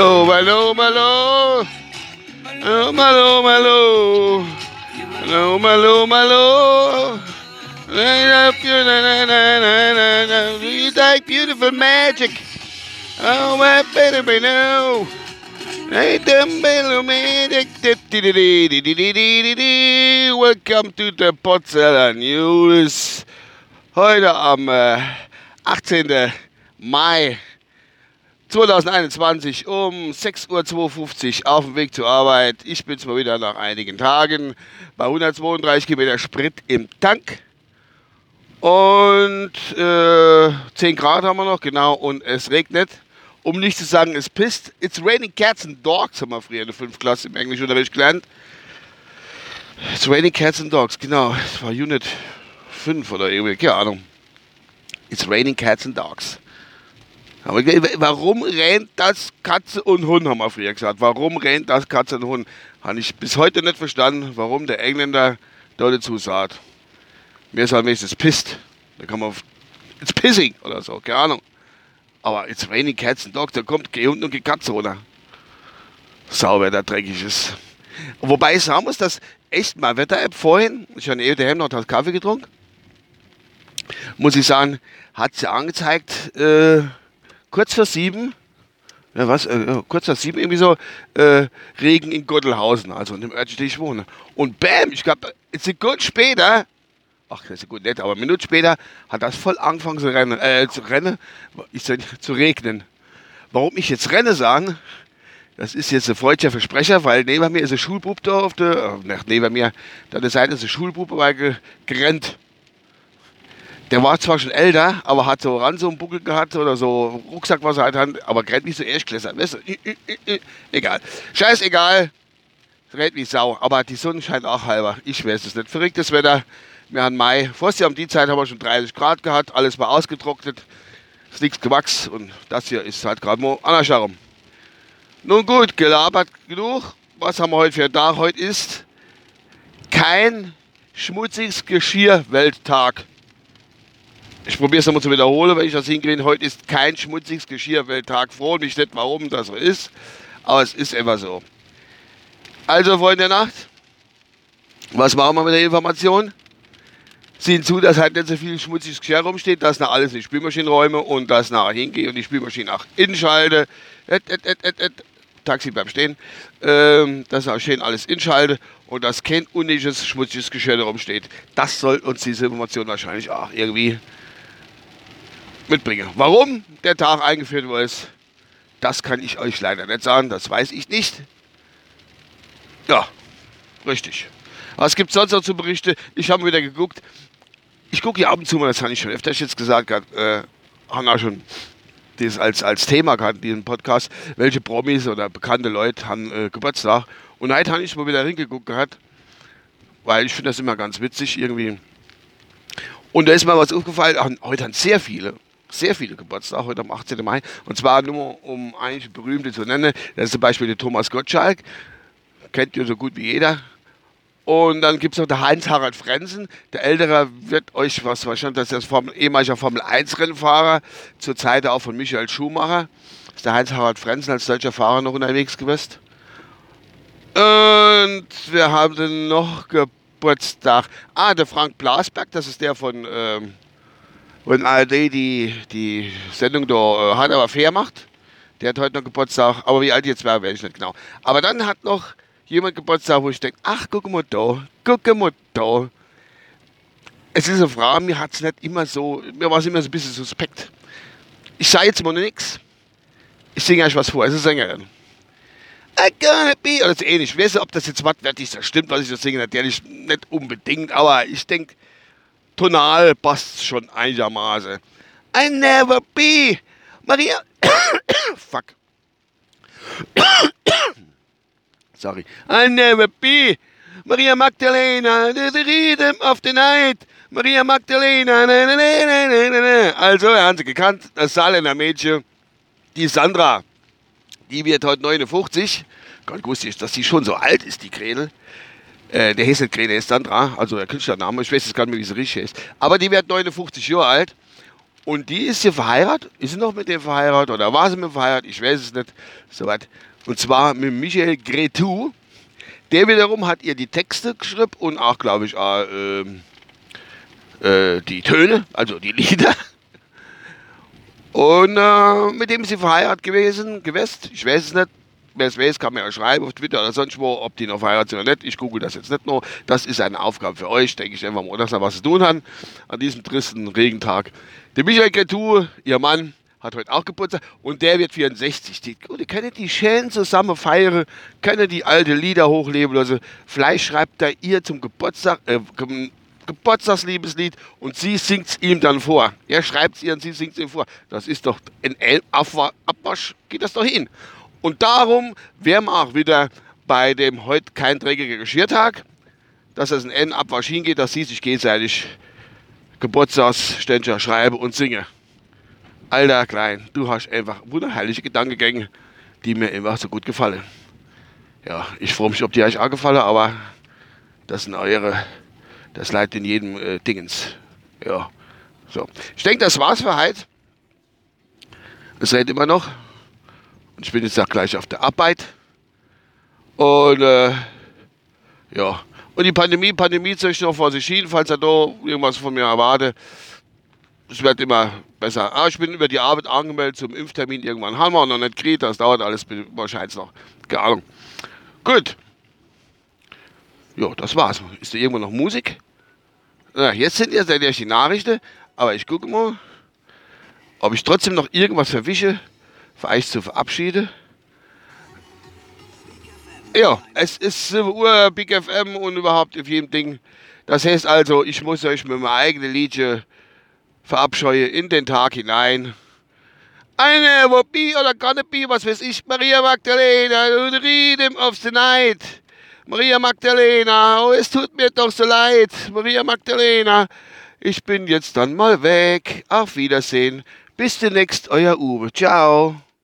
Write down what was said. Hallo, hallo, hallo. Hallo, hallo, hallo. Hallo, hallo, hallo. Do you like beautiful magic? Oh, I better be now. Welcome to the Potsdamer News. Heute am 18. Mai 2021 um 6.52 Uhr auf dem Weg zur Arbeit. Ich bin's mal wieder nach einigen Tagen bei 132 Kilometer Sprit im Tank. Und 10 Grad haben wir noch, genau, und es regnet. Um nicht zu sagen, es pisst. It's raining cats and dogs, haben wir früher in der 5. Klasse im Englischunterricht gelernt. It's raining cats and dogs, genau. Das war Unit 5 oder irgendwie, keine Ahnung. It's raining cats and dogs. Aber warum rennt das Katze und Hund, haben wir früher gesagt. Warum rennt das Katze und Hund? Habe ich bis heute nicht verstanden, warum der Engländer dort dazu sagt. Mir ist halt wenigstens pisst. Da kann man auf it's pissing oder so, keine Ahnung. Aber it's raining cats and dogs, da kommt kein Hund und kein Katze runter. Sau, wer da dreckig ist. Wobei ich sagen muss, dass echt mal Wetter-App vorhin, ich habe eben noch einen Kaffee getrunken, muss ich sagen, hat sie angezeigt, kurz vor sieben irgendwie so, Regen in Gottelhausen, also in dem Örtchen, in dem ich wohne. Und bam, ich glaube, Sekunden später, ach, das ist gut nett, aber eine Minute später hat das voll angefangen zu regnen. Warum ich jetzt renne, sagen, das ist jetzt ein freudscher Versprecher, weil neben mir ist ein Schulbub da auf der, neben mir, da der Seite ist ein Schulbub, aber gerannt. Der war zwar schon älter, aber hat so ran so einen Buckel gehabt oder so einen Rucksack, was er halt hat, aber rennt nicht so Erstklässler, weißt du? Egal. Scheißegal. Rennt wie Sau, aber die Sonne scheint auch halber. Ich weiß es nicht. Verrücktes Wetter. Wir haben Mai, vorher um die Zeit haben wir schon 30 Grad gehabt, alles war ausgetrocknet, ist nichts gewachsen und das hier ist halt gerade mal andersherum. Nun gut, gelabert genug, was haben wir heute für einen Tag? Heute ist kein schmutziges Geschirr-Welttag. Ich probiere es nochmal zu wiederholen, wenn ich das hinkriege. Heute ist kein schmutziges Geschirr-Welttag. Froh mich nicht, warum das so ist, aber es ist immer so. Also, Freunde der Nacht, was machen wir mit der Information? Sehen zu, dass halt nicht so viel schmutziges Geschirr rumsteht, dass nach alles in die Spülmaschine räume und dass nachher hingehe und die Spülmaschine nach innen schalte. Taxi bleibt stehen. Dass nachher schön alles innen schalte und dass kein unnötiges schmutziges Geschirr rumsteht. Das soll uns diese Information wahrscheinlich auch irgendwie mitbringen. Warum der Tag eingeführt wurde, das kann ich euch leider nicht sagen. Das weiß ich nicht. Ja, richtig. Was gibt es sonst noch zu berichten? Ich habe wieder geguckt. Ich gucke hier ab und zu mal, das habe ich schon öfter jetzt gesagt, haben wir schon das als Thema gehabt, diesen Podcast, welche Promis oder bekannte Leute haben Geburtstag. Und heute habe ich mal wieder hingeguckt gehabt, weil ich finde das immer ganz witzig irgendwie. Und da ist mir was aufgefallen, heute haben sehr viele Geburtstag, heute am 18. Mai. Und zwar nur, um einige Berühmte zu nennen, das ist zum Beispiel der Thomas Gottschalk, kennt ihr so gut wie jeder. Und dann gibt es noch den Heinz Harald Frentzen. Der Ältere wird euch was wahrscheinlich, das ist ein ehemaliger Formel-1-Rennfahrer, zur Zeit auch von Michael Schumacher. Ist der Heinz Harald Frentzen als deutscher Fahrer noch unterwegs gewesen. Und wir haben dann noch Geburtstag. Der Frank Plasberg, das ist der von ARD, die Sendung da hat, aber fair macht. Der hat heute noch Geburtstag. Aber wie alt jetzt wäre, weiß ich nicht genau. Aber dann hat noch jemand Geburtstag, wo ich denke, ach, guck mal da. Es ist eine Frage, mir war es immer so ein bisschen suspekt. Ich sage jetzt mal nichts. Ich singe euch was vor, es ist eine Sängerin. I gotta be, oder so ähnlich. Ich weiß nicht, ob das jetzt wortwörtlich stimmt, was ich da singe, natürlich nicht unbedingt, aber ich denke, tonal passt schon einigermaßen. I never be Maria, fuck. Sorry. I'll never be Maria Magdalena, the rhythm of the night. Maria Magdalena. Also, wir haben sie gekannt, das Saarländer Mädchen, die Sandra. Die wird heute 59. Gott, wusste ich, dass die schon so alt ist, die Gretel. Der heißt nicht Gretel, der ist Sandra, also der Künstlername. Ich weiß jetzt gar nicht mehr, wie sie richtig ist. Aber die wird 59 Jahre alt. Und die ist hier verheiratet, ist sie noch mit dem verheiratet oder war sie mit dem verheiratet, ich weiß es nicht, soweit. Und zwar mit Michael Cretu, der wiederum hat ihr die Texte geschrieben und auch, glaube ich, die Töne, also die Lieder. Und mit dem ist sie verheiratet gewesen, ich weiß es nicht. Wer es weiß, kann mir ja schreiben auf Twitter oder sonst wo, ob die noch verheiratet sind oder nicht. Ich google das jetzt nicht nur. Das ist eine Aufgabe für euch, denke ich einfach mal, dass wir was zu tun haben an diesem tristen Regentag. Der Michael Cretu, ihr Mann, hat heute auch Geburtstag und der wird 64. Die können die schön zusammen feiern, können die alte Lieder hochleben lassen. Vielleicht schreibt er ihr zum Geburtstag, Geburtstagsliebeslied und sie singt es ihm dann vor. Er schreibt es ihr und sie singt es ihm vor. Das ist doch ein Abwasch, geht das doch hin. Und darum wären wir auch wieder bei dem heute kein dreckiger Geschirrtag, dass es ein N-Abwasch hingeht, dass sie sich gegenseitig Geburtstagsständchen schreiben und singen. Alter Klein, du hast einfach wunderherrliche Gedankengänge, die mir einfach so gut gefallen. Ja, ich freue mich, ob die euch auch gefallen, aber das sind eure, das liegt in jedem Dingens. Ja, so. Ich denke, das war's für heute. Es redet immer noch. Ich bin jetzt auch gleich auf der Arbeit. Und ja. Und die Pandemie zieht sich noch vor sich hin, falls er da irgendwas von mir erwartet. Es wird immer besser. Ah, ich bin über die Arbeit angemeldet zum Impftermin. Irgendwann haben wir noch nicht gekriegt. Das dauert alles wahrscheinlich noch. Keine Ahnung. Gut. Ja, das war's. Ist da irgendwo noch Musik? Na, jetzt sind ja die Nachrichten. Aber ich gucke mal, ob ich trotzdem noch irgendwas verwische. Für euch zu verabschieden. Ja, es ist 7 Uhr, Big FM und überhaupt auf jedem Ding. Das heißt also, ich muss euch mit meinem eigenen Liedchen verabscheuen in den Tag hinein. Eine, wo Bi oder Canopy, was weiß ich, Maria Magdalena, und Rhythm of the Night. Maria Magdalena, oh, es tut mir doch so leid. Maria Magdalena, ich bin jetzt dann mal weg. Auf Wiedersehen. Bis demnächst, euer Uwe. Ciao.